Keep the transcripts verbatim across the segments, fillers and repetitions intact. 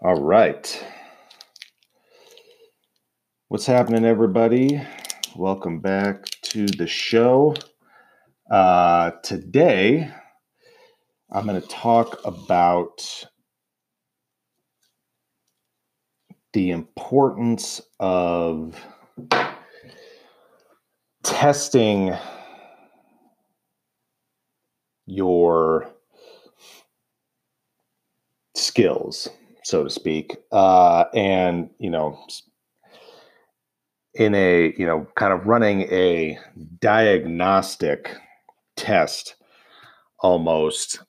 All right. What's happening, everybody? Welcome back to the show. Uh, today, I'm going to talk about the importance of testing your skills, so to speak. Uh, and, you know, in a, you know, kind of running a diagnostic test almost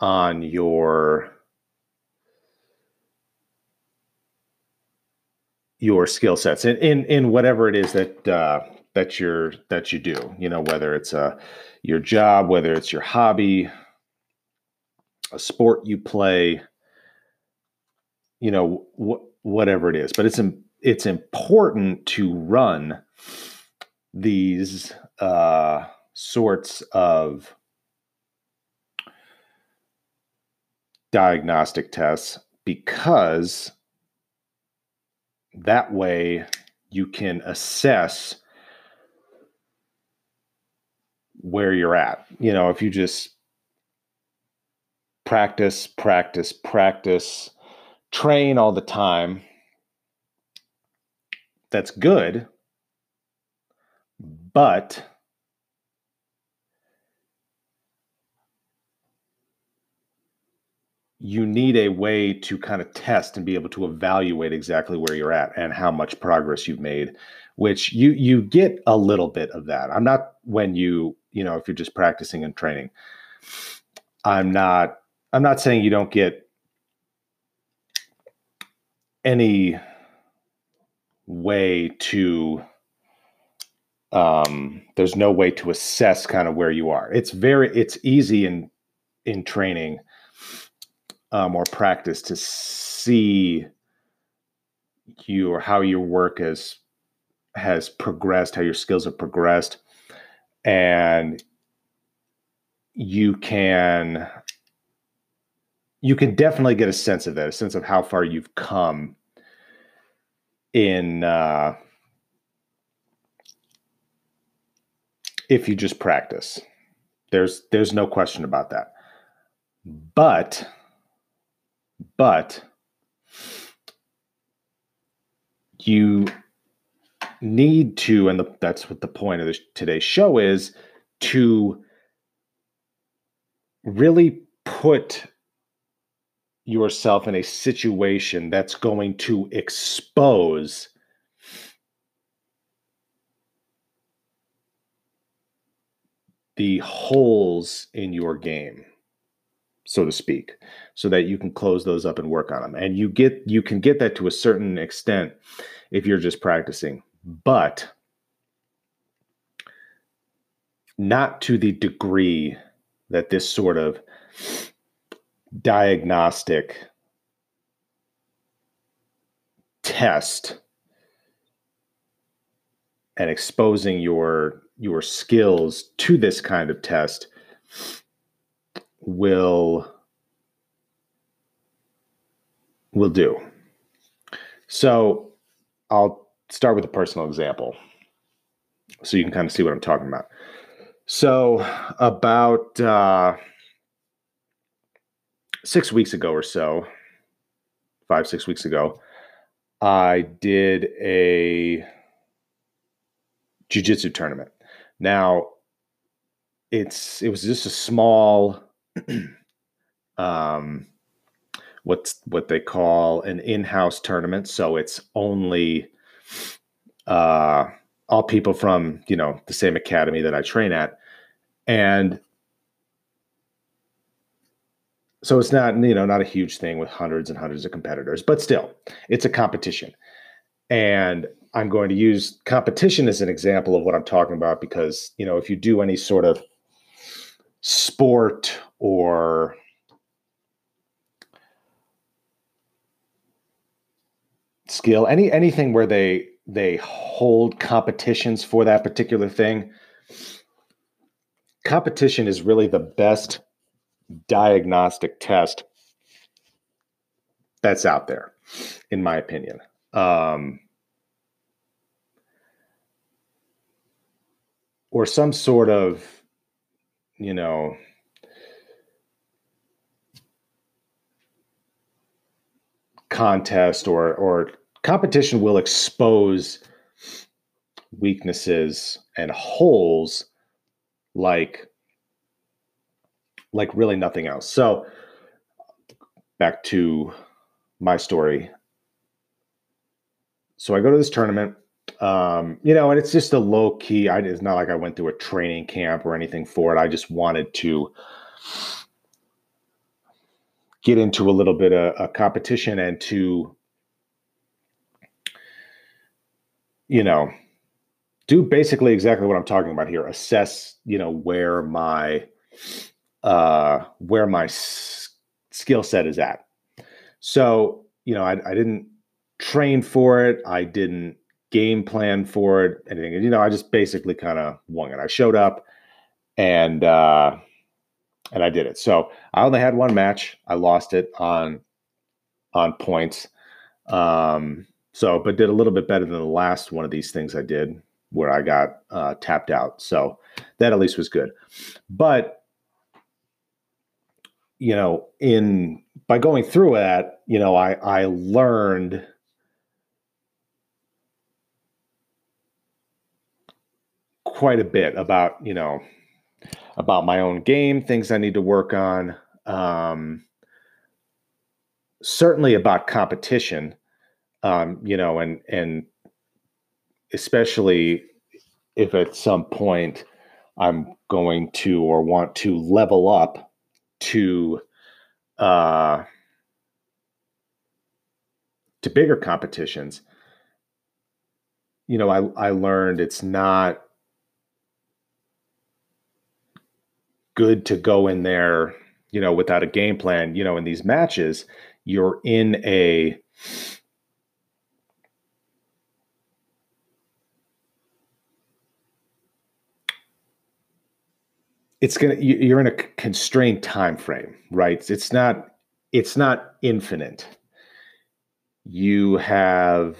on your, your skill sets in, in, in whatever it is that, uh, that you're, that you do, you know, whether it's a, your job, whether it's your hobby, a sport you play, you know, wh- whatever it is, but it's, im- it's important to run these, uh, sorts of diagnostic tests, because that way you can assess where you're at. You know, if you just practice, practice, practice, train all the time, that's good. But you need a way to kind of test and be able to evaluate exactly where you're at and how much progress you've made, which you you get a little bit of that. I'm not when you, you know, if you're just practicing and training, I'm not, I'm not saying you don't get any way to, um, there's no way to assess kind of where you are. It's very, it's easy in, in training, um, or practice to see you or how your work has, has progressed, how your skills have progressed, and you can you can definitely get a sense of that, a sense of how far you've come in uh, if you just practice. There's there's no question about that. But but you need to, and the, that's what the point of this, today's show is, to really put yourself in a situation that's going to expose the holes in your game, so to speak, so that you can close those up and work on them. And you get, you can get that to a certain extent if you're just practicing, but not to the degree that this sort of diagnostic test and exposing your your skills to this kind of test will will do. So I'll start with a personal example so you can kind of see what I'm talking about. So about uh, six weeks ago or so, five, six weeks ago, I did a jiu-jitsu tournament. Now, it's it was just a small, um, what's what they call an in-house tournament. So it's only uh, all people from, you know, the same academy that I train at. And so it's not, you know, not a huge thing with hundreds and hundreds of competitors, but still it's a competition. And I'm going to use competition as an example of what I'm talking about, because, you know, if you do any sort of sport or skill, any, anything where they, they hold competitions for that particular thing, competition is really the best diagnostic test that's out there, in my opinion. Um, or some sort of, you know, contest or or competition will expose weaknesses and holes like like really nothing else. So back to my story. So I go to this tournament, um, you know, and it's just a low key. I, it's not like I went through a training camp or anything for it. I just wanted to get into a little bit of a competition and to, you know, do basically exactly what I'm talking about here. Assess, you know, where my uh, where my s- skill set is at. So, you know, I, I didn't train for it. I didn't game plan for it. Anything, you know, I just basically kind of won it. I showed up and uh, and I did it. So I only had one match. I lost it on on points. Um, so, but did a little bit better than the last one of these things I did, where I got uh, tapped out. So that at least was good. But, you know, in by going through that, you know, I, I learned quite a bit about, you know, about my own game, things I need to work on. Um, certainly about competition, um, you know, and, and, especially if at some point I'm going to or want to level up to uh, to bigger competitions. You know, I, I learned it's not good to go in there, you know, without a game plan. You know, in these matches, you're in a It's gonna. You're in a constrained time frame, right? It's not. It's not infinite. You have,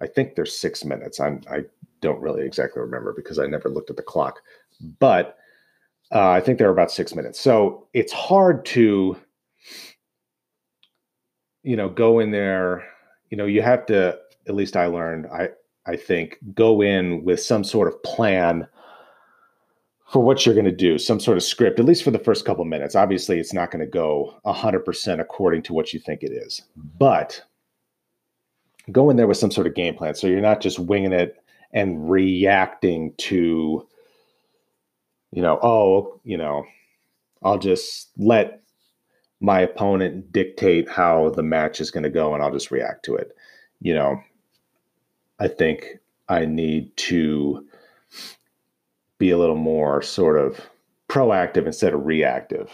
I think there's six minutes. I'm. I don't really exactly remember because I never looked at the clock, but uh, I think there are about six minutes. So it's hard to, you know, go in there. You know, you have to. At least I learned. I. I think go in with some sort of plan for what you're going to do, some sort of script, at least for the first couple minutes. Obviously, it's not going to go one hundred percent according to what you think it is, but go in there with some sort of game plan. So you're not just winging it and reacting to, you know, oh, you know, I'll just let my opponent dictate how the match is going to go and I'll just react to it. You know, I think I need to be a little more sort of proactive instead of reactive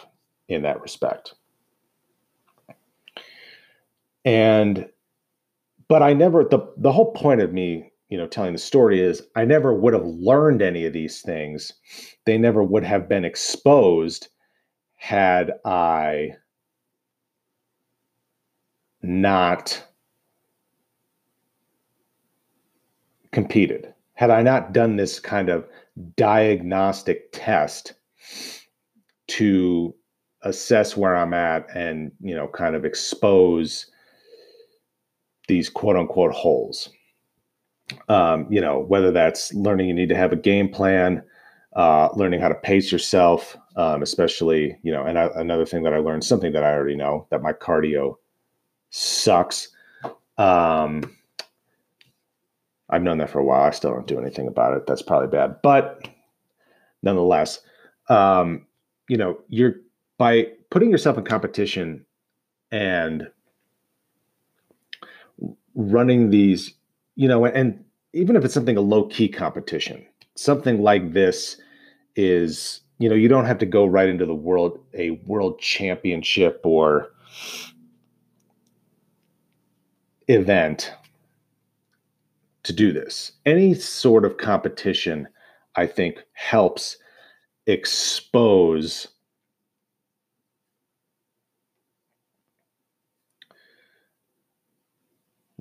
in that respect. And, but I never, the, the whole point of me, you know, telling the story is I never would have learned any of these things. They never would have been exposed had I not competed, had I not done this kind of diagnostic test to assess where I'm at and, you know, kind of expose these quote unquote holes. Um, you know, whether that's learning you need to have a game plan, uh, learning how to pace yourself, um, especially, you know, and I, another thing that I learned, something that I already know, that my cardio sucks. Um, I've known that for a while. I still don't do anything about it. That's probably bad. But nonetheless, um, you know, you're by putting yourself in competition and running these, you know, and even if it's something, a low key competition, something like this is, you know, you don't have to go right into the world, a world championship or event to do this. Any sort of competition, I think, helps expose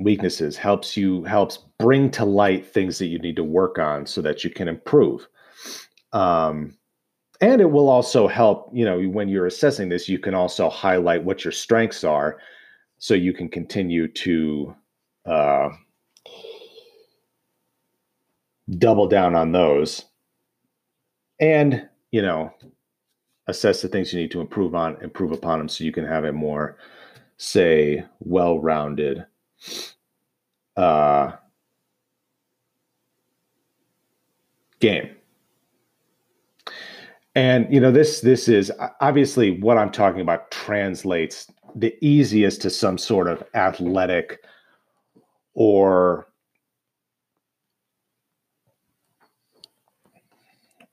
weaknesses, helps you, helps bring to light things that you need to work on so that you can improve. Um, and it will also help, you know, when you're assessing this, you can also highlight what your strengths are so you can continue to uh, double down on those and, you know, assess the things you need to improve on, improve upon them so you can have a more, say, well-rounded uh, game. And, you know, this this is obviously what I'm talking about translates the easiest to some sort of athletic or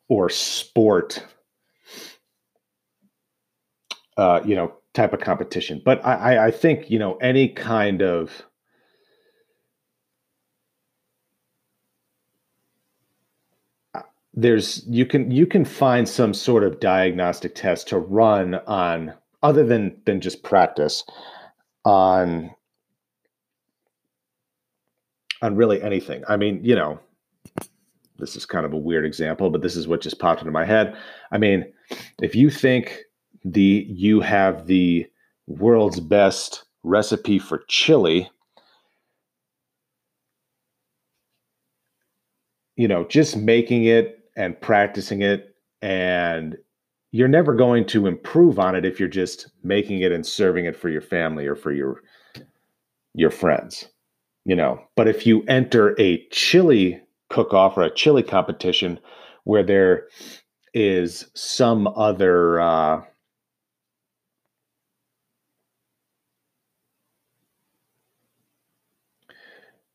or sport, uh, you know, type of competition. But I, I think, you know, any kind of There's you can you can find some sort of diagnostic test to run on other than than just practice on on really anything. I mean, you know, this is kind of a weird example, but this is what just popped into my head. I mean, if you think the you have the world's best recipe for chili, you know, just making it and practicing it, and you're never going to improve on it if you're just making it and serving it for your family or for your your friends, you know. But if you enter a chili cook-off or a chili competition where there is some other uh,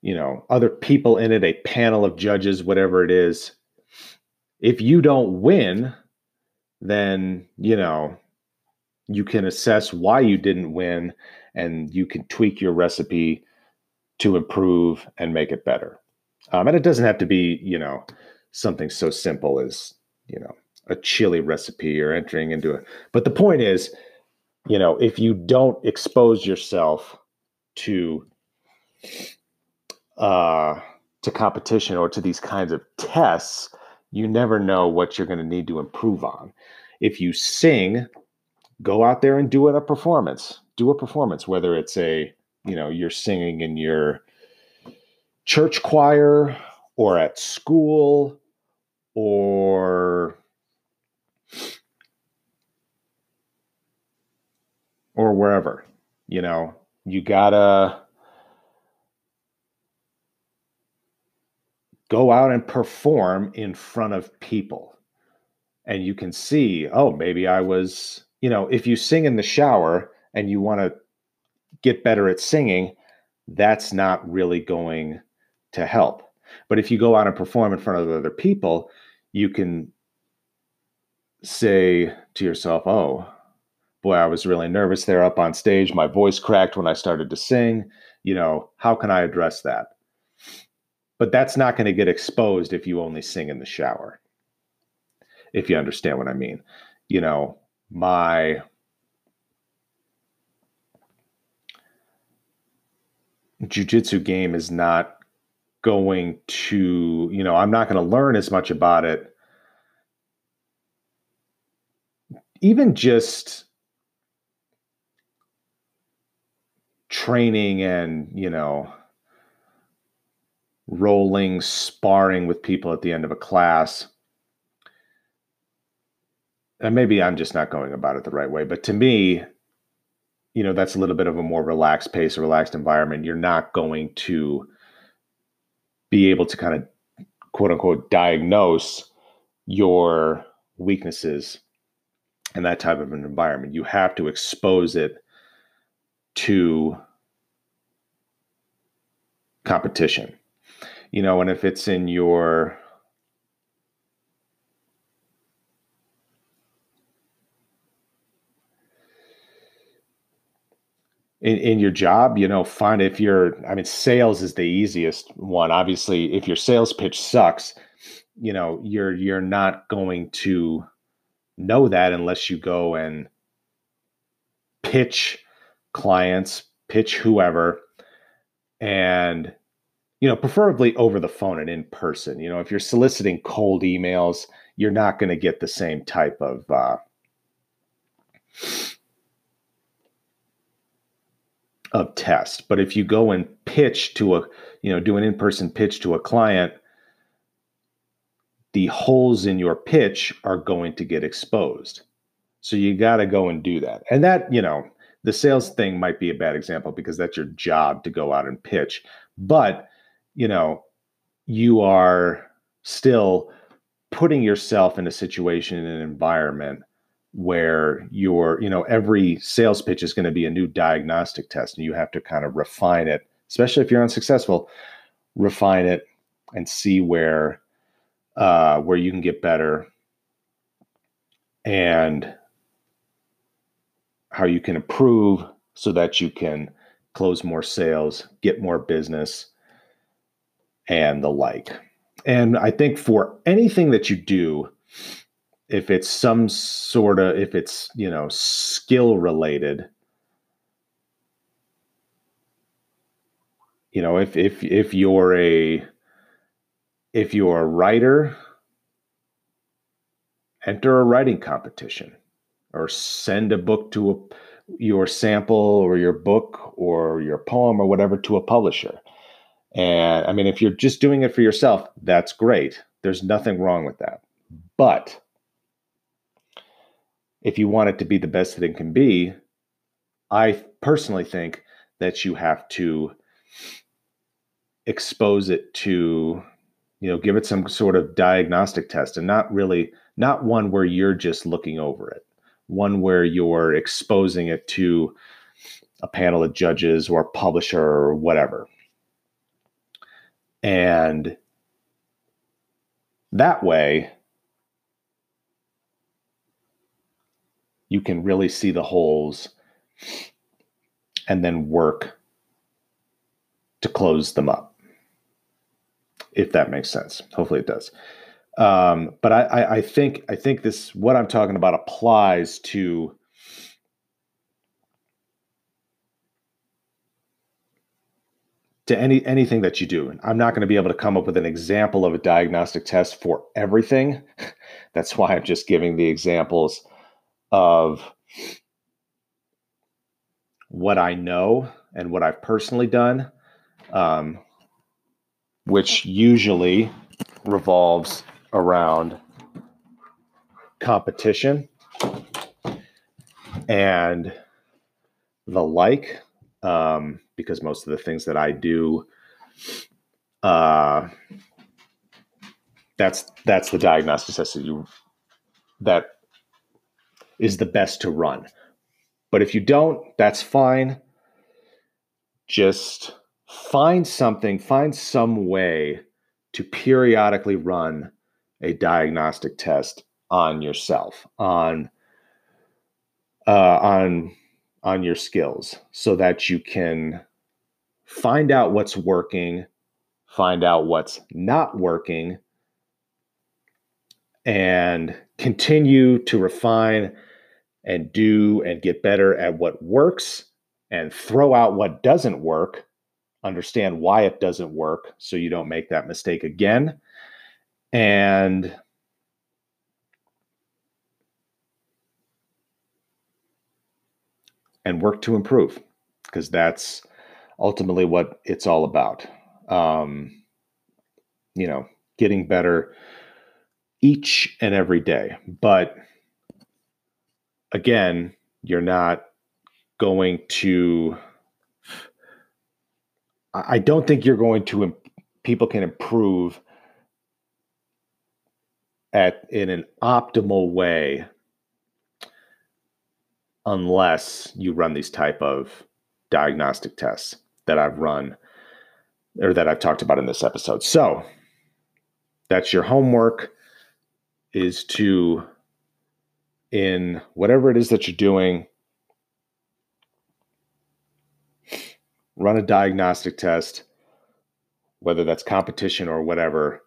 you know, other people in it, a panel of judges, whatever it is, if you don't win, then, you know, you can assess why you didn't win and you can tweak your recipe to improve and make it better. Um, and it doesn't have to be, you know, something so simple as, you know, a chili recipe or entering into it. But the point is, you know, if you don't expose yourself to Uh, to competition or to these kinds of tests, you never know what you're going to need to improve on. If you sing, go out there and do it a performance. Do a performance, whether it's a, you know, you're singing in your church choir or at school or or wherever, you know, you gotta go out and perform in front of people. And you can see, oh, maybe I was, you know, if you sing in the shower and you want to get better at singing, that's not really going to help. But if you go out and perform in front of other people, you can say to yourself, oh, boy, I was really nervous there up on stage. My voice cracked when I started to sing. You know, how can I address that? But that's not going to get exposed if you only sing in the shower, if you understand what I mean. You know, my jiu-jitsu game is not going to, you know, I'm not going to learn as much about it. Even just training and, you know, rolling, sparring with people at the end of a class. And maybe I'm just not going about it the right way, but to me, you know, that's a little bit of a more relaxed pace, a relaxed environment. You're not going to be able to kind of, quote unquote, diagnose your weaknesses in that type of an environment. You have to expose it to competition. You know, and if it's in your in, in your job, you know, find if you're, I mean, sales is the easiest one. Obviously, if your sales pitch sucks, you know, you're you're not going to know that unless you go and pitch clients, pitch whoever, and, you know, preferably over the phone and in person. You know, if you're soliciting cold emails, you're not going to get the same type of uh, of test. But if you go and pitch to a, you know, do an in-person pitch to a client, the holes in your pitch are going to get exposed. So you got to go and do that. And that, you know, the sales thing might be a bad example because that's your job to go out and pitch. But, you know, you are still putting yourself in a situation, in an environment where you're, you know, every sales pitch is going to be a new diagnostic test, and you have to kind of refine it, especially if you're unsuccessful, refine it and see where, uh, where you can get better and how you can improve so that you can close more sales, get more business, and the like. And I think for anything that you do, if it's some sort of, if it's, you know, skill related, you know, if, if, if you're a, if you're a writer, enter a writing competition or send a book to a, your sample or your book or your poem or whatever to a publisher. And I mean, if you're just doing it for yourself, that's great. There's nothing wrong with that. But if you want it to be the best that it can be, I personally think that you have to expose it to, you know, give it some sort of diagnostic test, and not really, not one where you're just looking over it, one where you're exposing it to a panel of judges or a publisher or whatever. And that way, you can really see the holes and then work to close them up, if that makes sense. Hopefully it does. Um, but I, I, I think I think this, what I'm talking about, applies to to any anything that you do. I'm not going to be able to come up with an example of a diagnostic test for everything. That's why I'm just giving the examples of what I know and what I've personally done, um, which usually revolves around competition and the like, um, because most of the things that I do, uh, that's that's the diagnostic test that you that. is the best to run. But if you don't, that's fine. Just find something, find some way to periodically run a diagnostic test on yourself, on uh, on on your skills, so that you can find out what's working, find out what's not working, and continue to refine and do and get better at what works, and throw out what doesn't work, understand why it doesn't work so you don't make that mistake again, and and work to improve, because that's ultimately what it's all about. Um, you know, getting better each and every day. But again, you're not going to, I don't think you're going to, people can improve at in an optimal way unless you run these type of diagnostic tests that I've run or that I've talked about in this episode. So that's your homework, is to, in whatever it is that you're doing, run a diagnostic test, whether that's competition or whatever,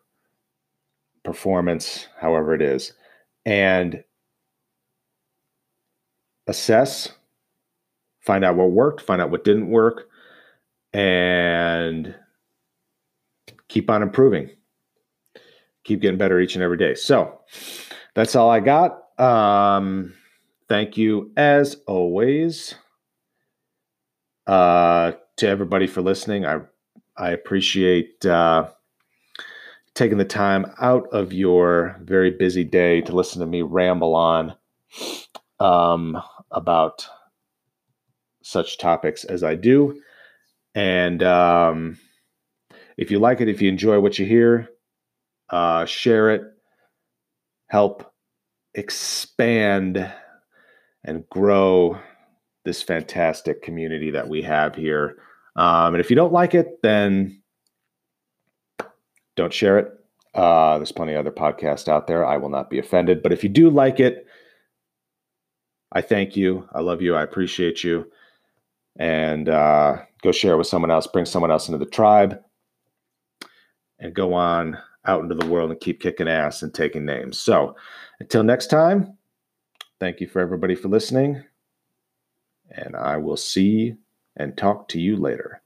performance, however it is, and assess, find out what worked, find out what didn't work, and keep on improving. Keep getting better each and every day. So that's all I got. Um, thank you as always uh, to everybody for listening. I I appreciate uh, taking the time out of your very busy day to listen to me ramble on um, about such topics as I do. And um, if you like it, if you enjoy what you hear, Uh, share it, help expand and grow this fantastic community that we have here. Um, and if you don't like it, then don't share it. Uh, there's plenty of other podcasts out there. I will not be offended. But if you do like it, I thank you. I love you. I appreciate you. And uh, go share it with someone else. Bring someone else into the tribe. And go on out into the world and keep kicking ass and taking names. So until next time, thank you for everybody for listening, and I will see and talk to you later.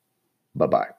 Bye-bye.